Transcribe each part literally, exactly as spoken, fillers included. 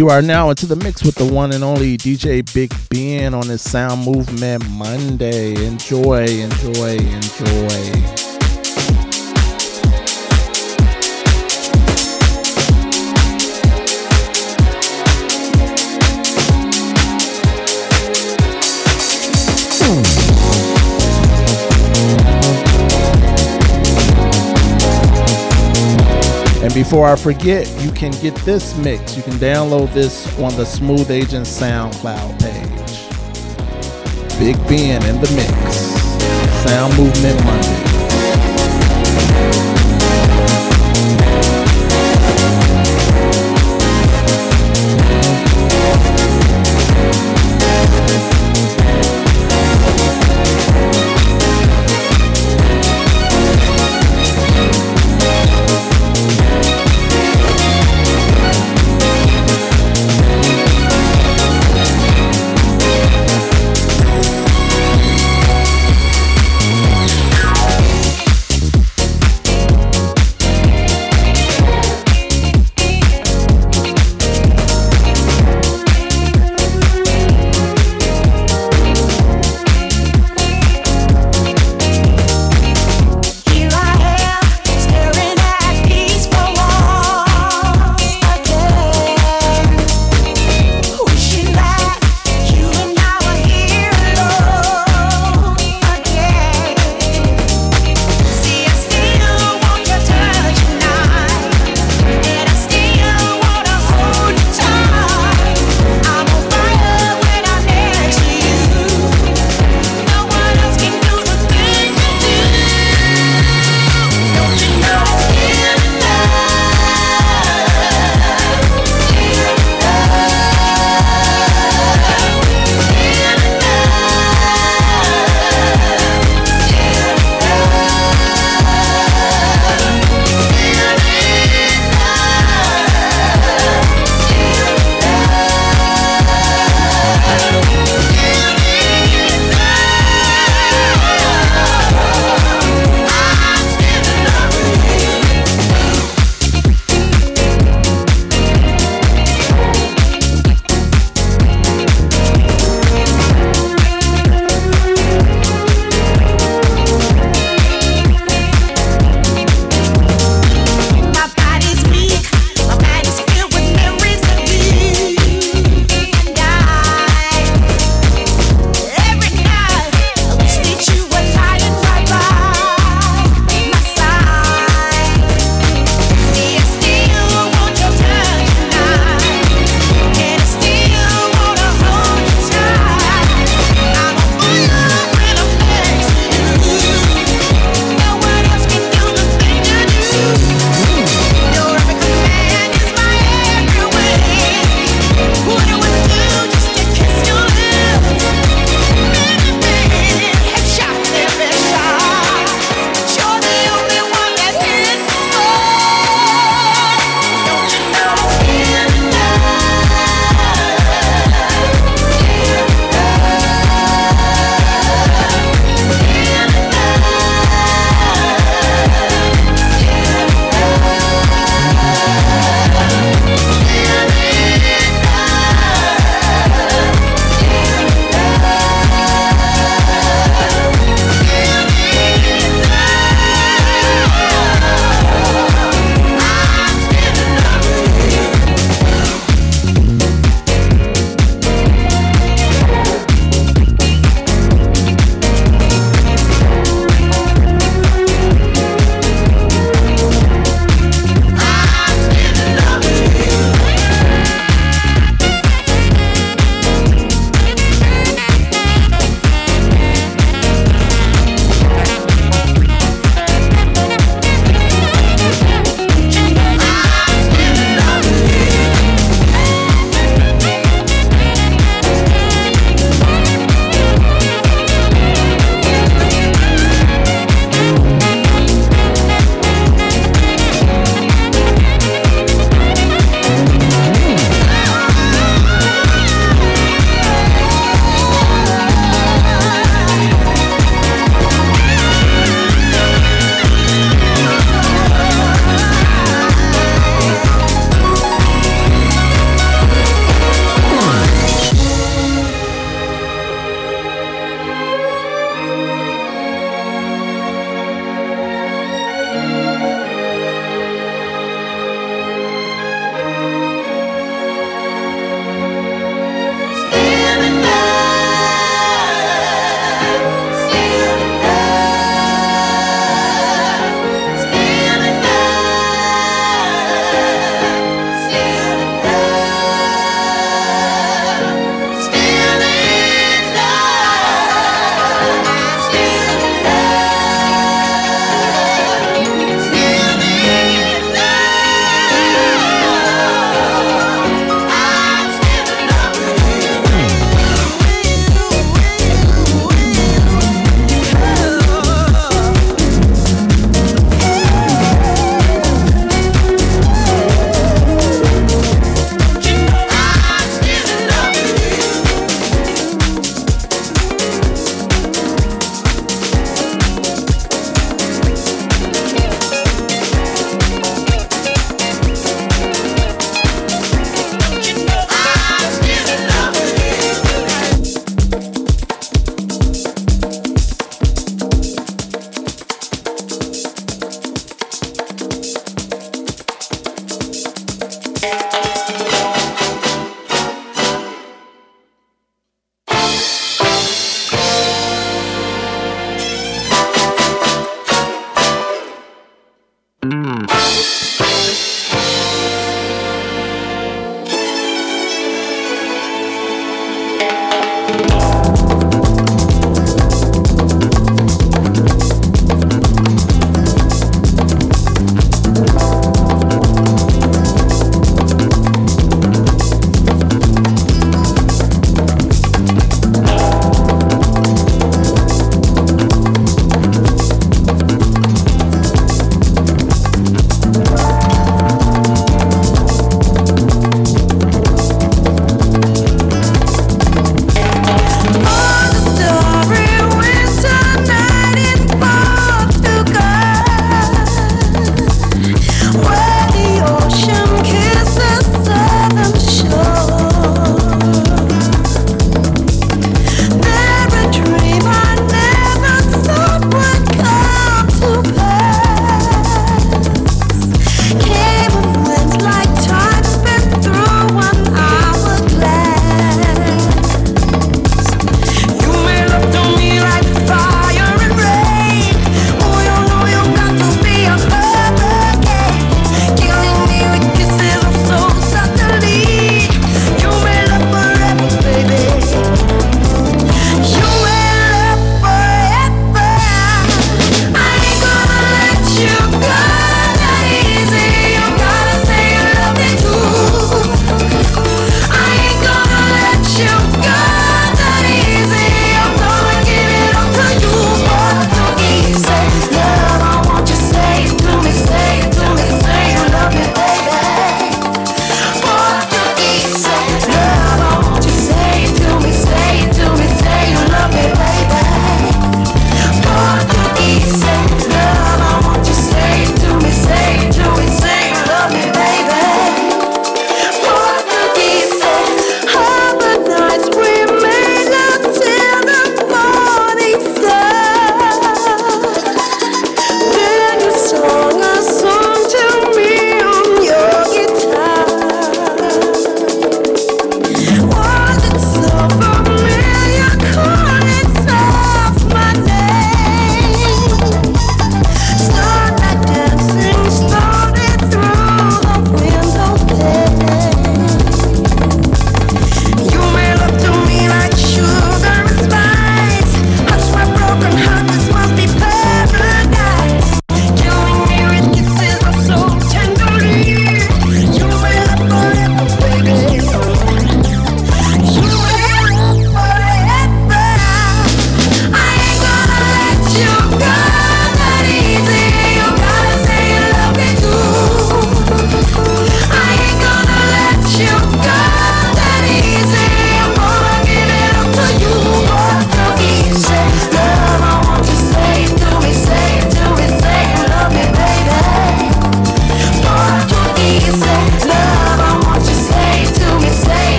You are now into the mix with the one and only D J Big Ben on his Sound Movement Monday. Enjoy, enjoy, enjoy. Before I forget, you can get this mix. You can download this on the Smooth Agent SoundCloud page. Big Ben in the mix. Sound Movement Monday.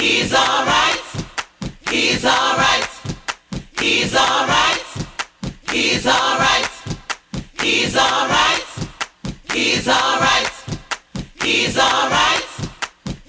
He's alright. He's alright. He's alright. He's alright. He's alright. He's alright. He's alright.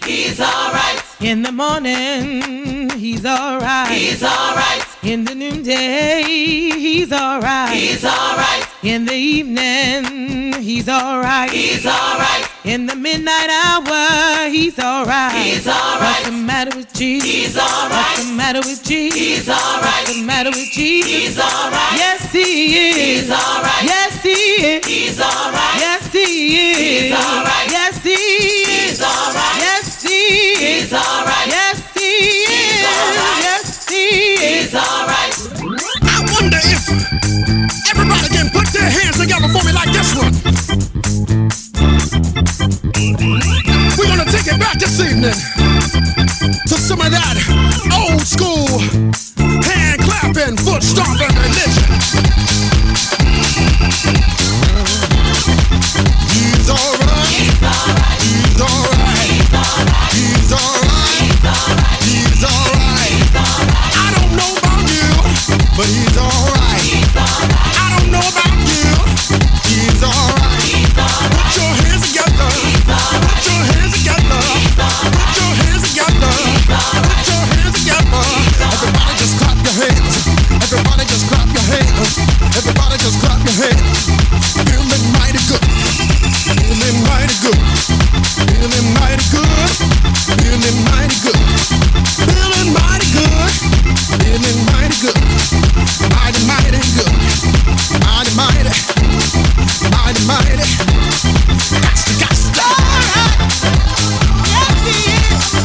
He's alright. In the morning, he's alright. He's alright. In the noonday, he's alright. He's alright. In the evening, he's alright. He's alright. In the midnight hour, he's alright. He's alright. What's the matter with Jesus? He's alright. What's the matter with Jesus? He's alright. What's the matter with Jesus? He's alright. Yes, he is. He's alright. Yes, he is. He's alright. Yes, he is. He's alright. Yes, he is. He's alright. Yes, he is. He's alright. Yes, he is. Yes, he is. He's alright. I wonder if everybody can put their hands together for me like this one. We're gonna take it back this evening to some of that old school hand clapping, foot stomping religion. He's alright. He's alright. He's alright. He's alright. I don't know about you, but he's alright. I don't know about you. He's alright. Put your hands together. Put your hands together. Put your hands together. Put your hands together. Everybody just clap your hands. Everybody just clap your hands. Everybody just clap your hands. Feeling mighty good. Feeling mighty good. Feeling mighty good. Feeling mighty good. Feeling mighty good. Feeling mighty good. Mighty mighty good. Mighty mighty. Mighty mighty. That's the guy's story. Yes, he is. Yes,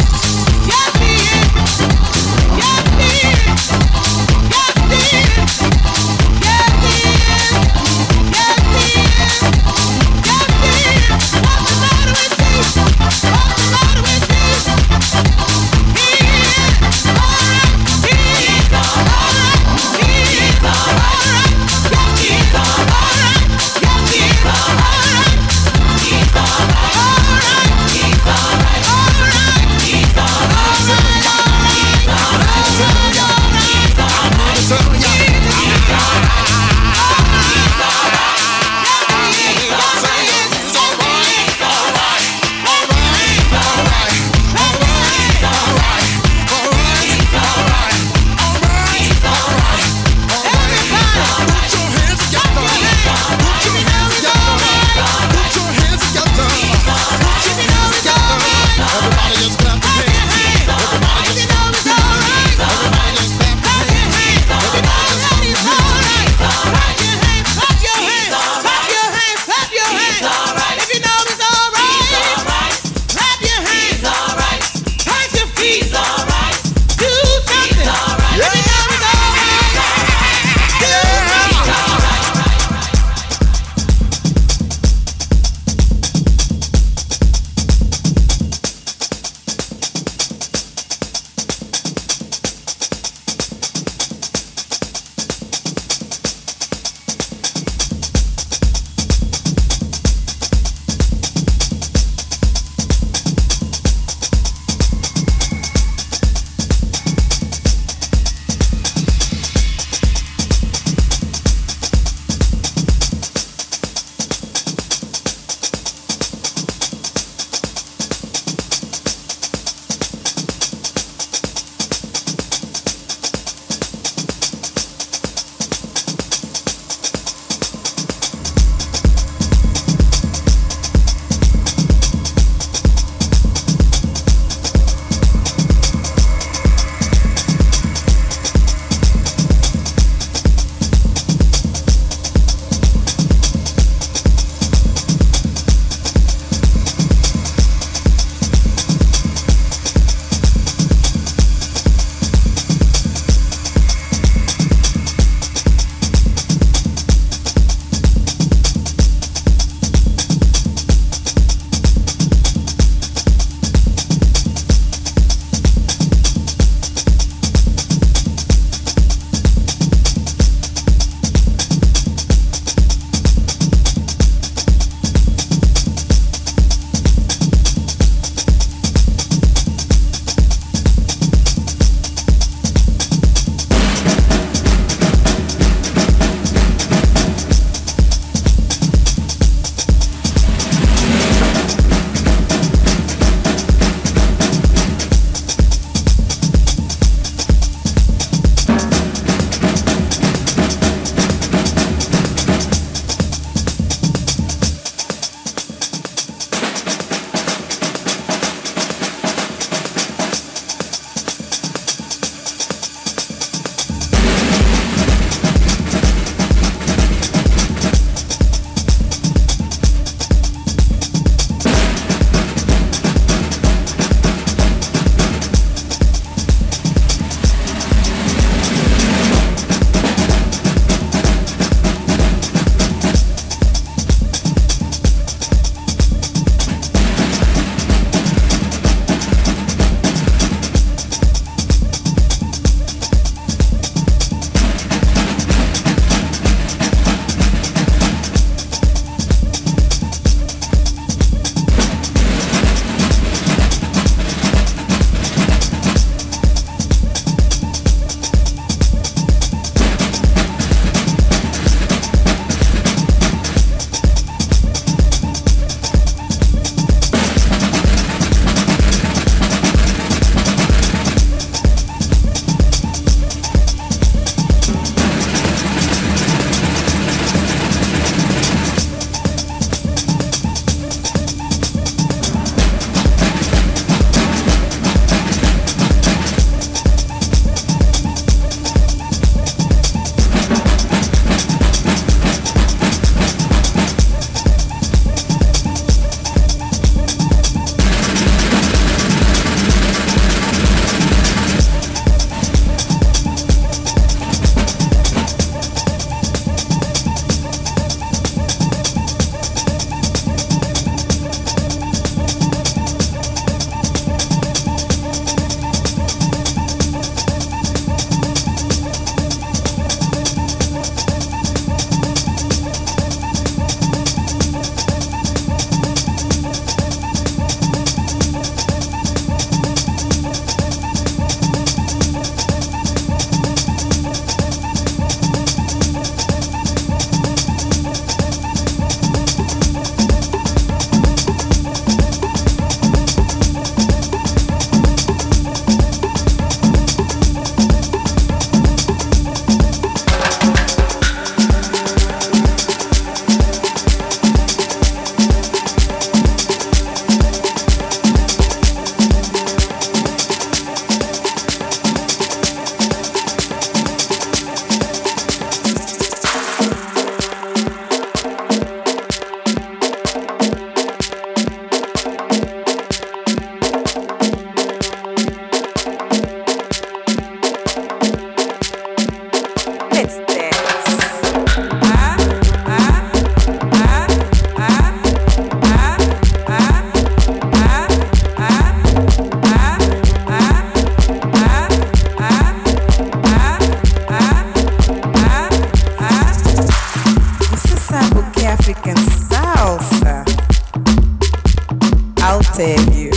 I'll tell you.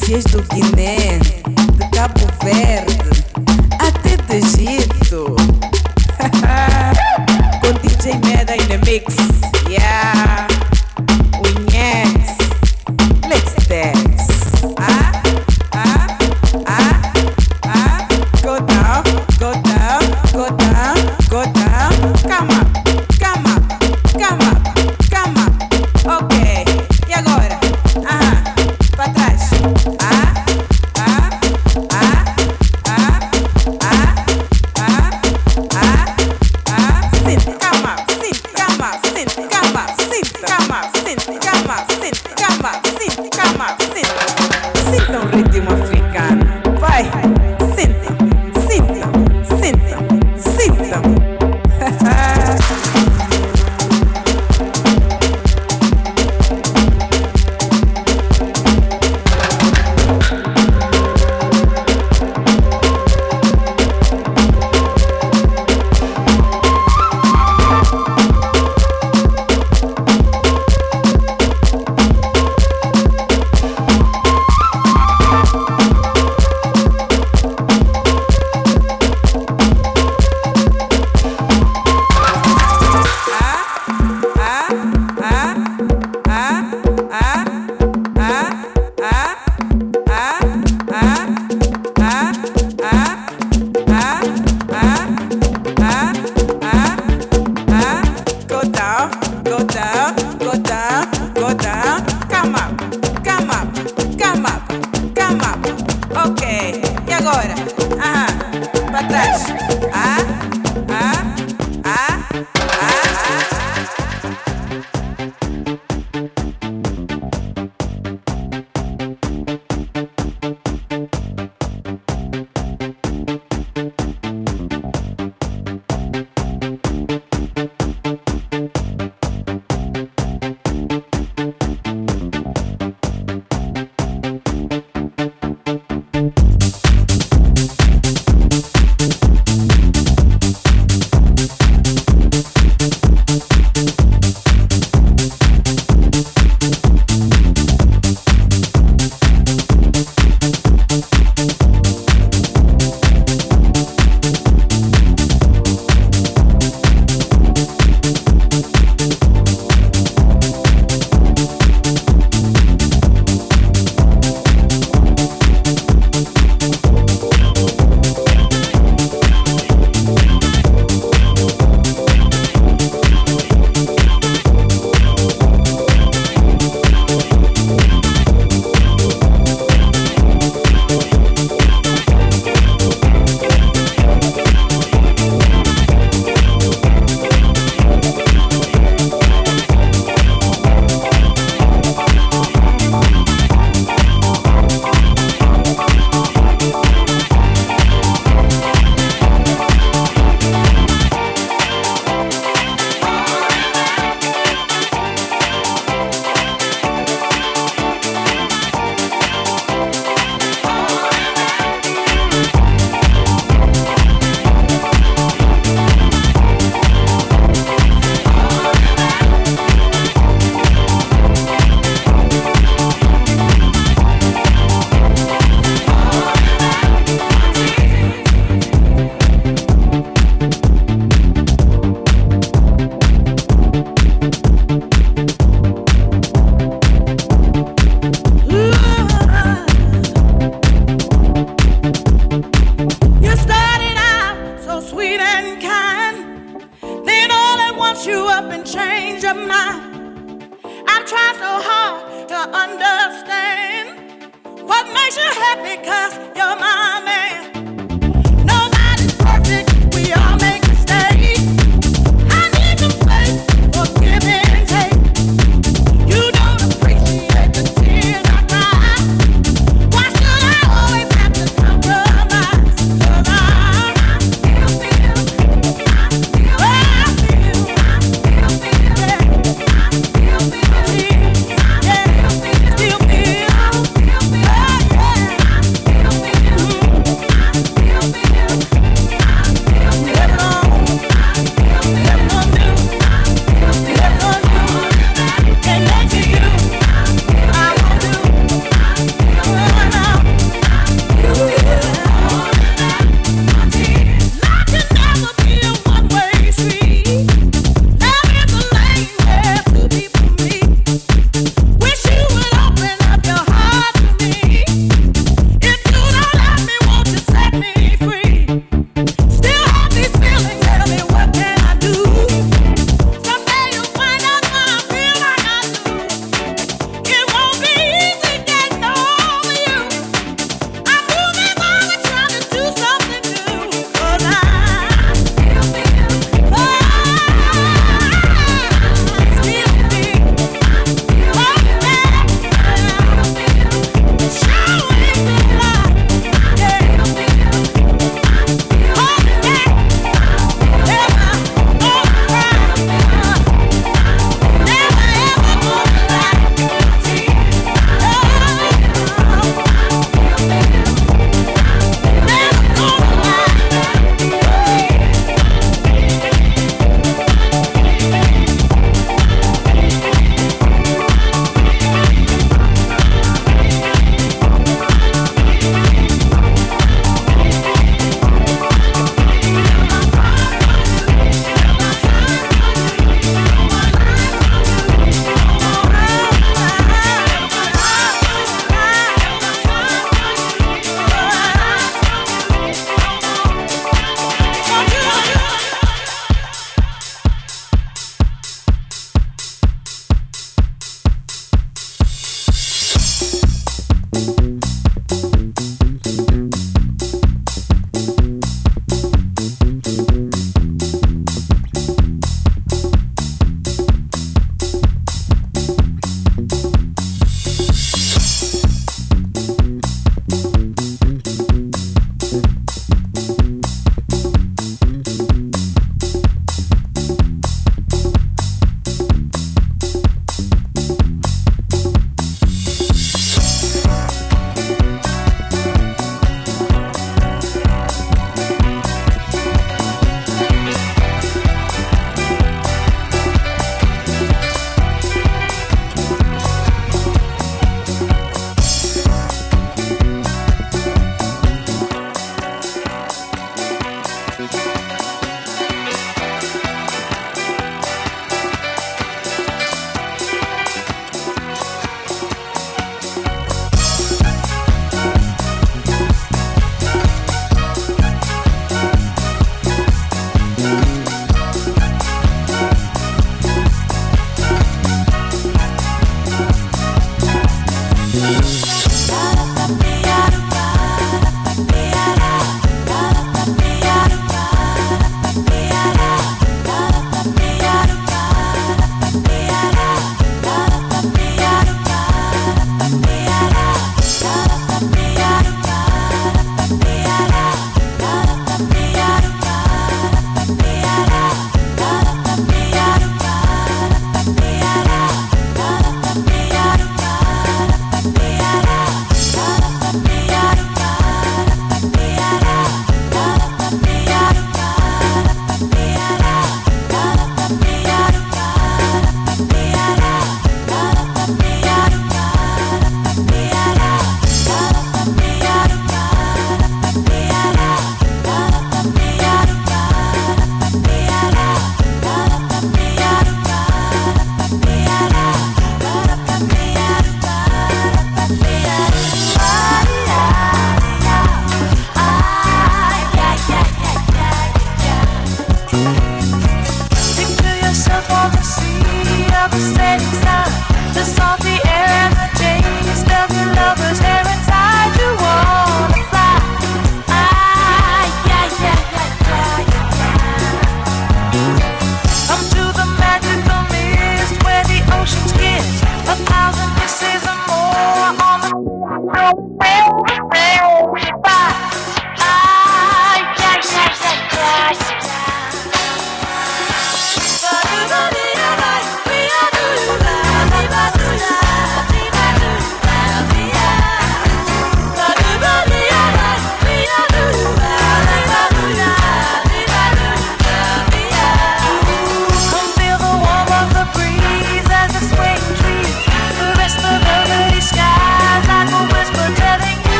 Se és do Guiné, de Cabo Verde, até de Egito. Com D J Meda in the mix, yeah. Unhex, let's dance. Ah, ah, ah, ah. Go down, go down, go down, go down. Come up, come up, come up, come up. Ok, e agora? Aham, pra trás. Ah, ah, ah, ah, ah, ah, ah, ah. Sit, come up, sit, come up, sit, come up, sit, come up.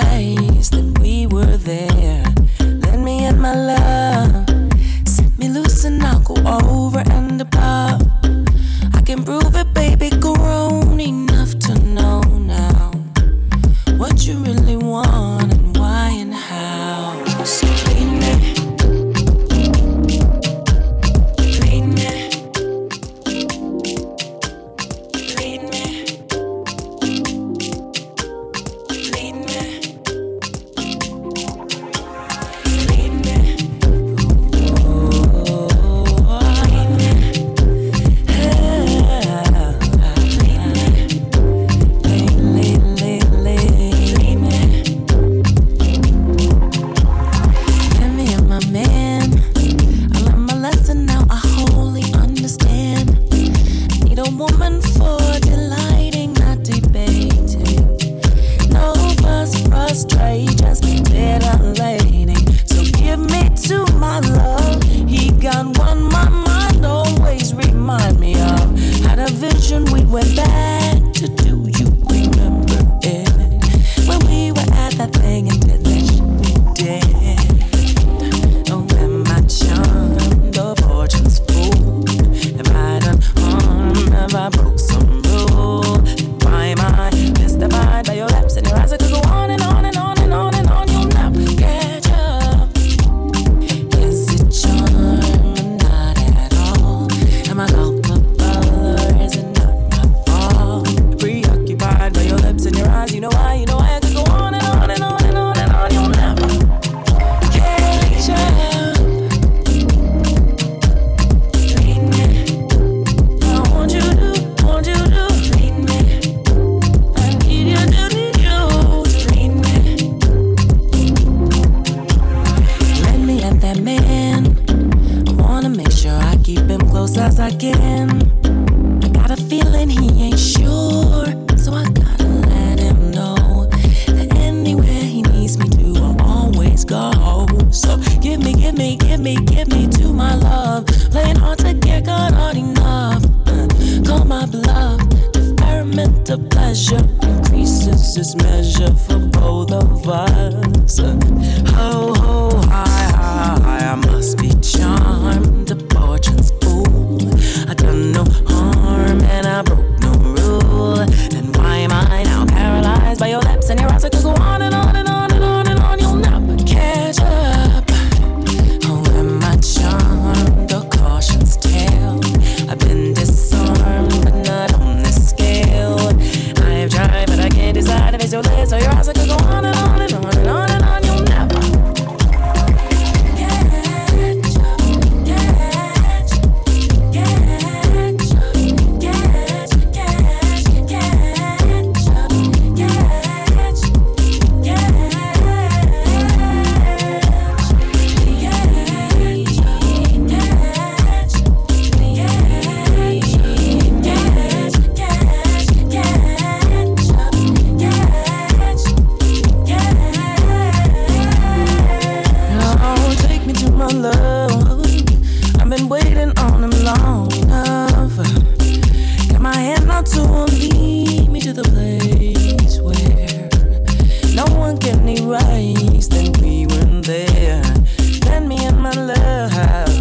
erase that we were there. Lend me in my love, set me loose and I'll go over and above. I can prove it, baby, grown enough to know now what you really want and why and how. So clean me, clean me, clean me, clean me, clean me, oh, clean me, yeah, clean me, clean me, clean me, clean me. Hand me up, my man. I learned my lesson, now I wholly understand. I need a woman for delighting, not debating. No fuss, frustrate, just be better lady. So give me to my love. He got one my mind always remind me of. Had a vision, we went back to do you remember it. When we were at that thing and did that shit we did. Oh, am I charmed? The fortune's fool. Have I done harm? Have I broke some rule? Why am I mystified by your lips and your eyes? I could go on and on and on and on and on. You'll never catch up. Is it charm? Not at all. Am I out of color? Is it not my fault? Preoccupied by your lips and your eyes. You know why? You know why? I could go on and on and on and on and on. You'll never catch up. Clean me. I want you to, want you to clean me. I need you to, need you to clean me. Let me at that man. I wanna make sure I keep him close as I can. I got a feeling he ain't sure, so I gotta let him know that anywhere he needs me to, I'll always go. So give me, give me, give me, give me to my love. Playing hard to get, got hard enough. Uh, Call my bluff. Deferment of pleasure increases its measure for both of us. Uh, Ho, ho, hi, hi, I must be charmed. The fortune's fool. I done no harm and I broke no rule. Then why am I now paralyzed by your lips and your eyes? I could go on and on and on and on and on. You'll never catch up. Oh, am I charmed? The caution's tale. I've been disarmed, but not on this scale. I have tried, but I can't decide if it's your lips or your eyes. I could go on and on and on and on and on. You'll never catch up, catch, catch up, catch, catch, catch up, catch, catch. Oh, take me to my love. I've been waiting on him long enough. Got my hand out to him, lead me to the place where no one can erase that we weren't there. Send me in my love,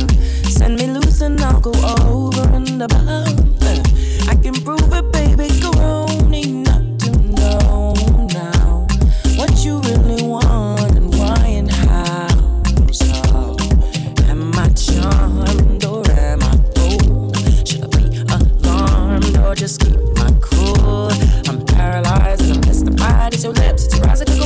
send me loose and I'll go over and above. I can prove it, baby, grown enough to know now what you really want and why and how. So, am I charmed or am I fooled? Should I be alarmed or just keep my cool? I'm paralyzed and I'm mystified. It's your lips, it's your eyes, it's your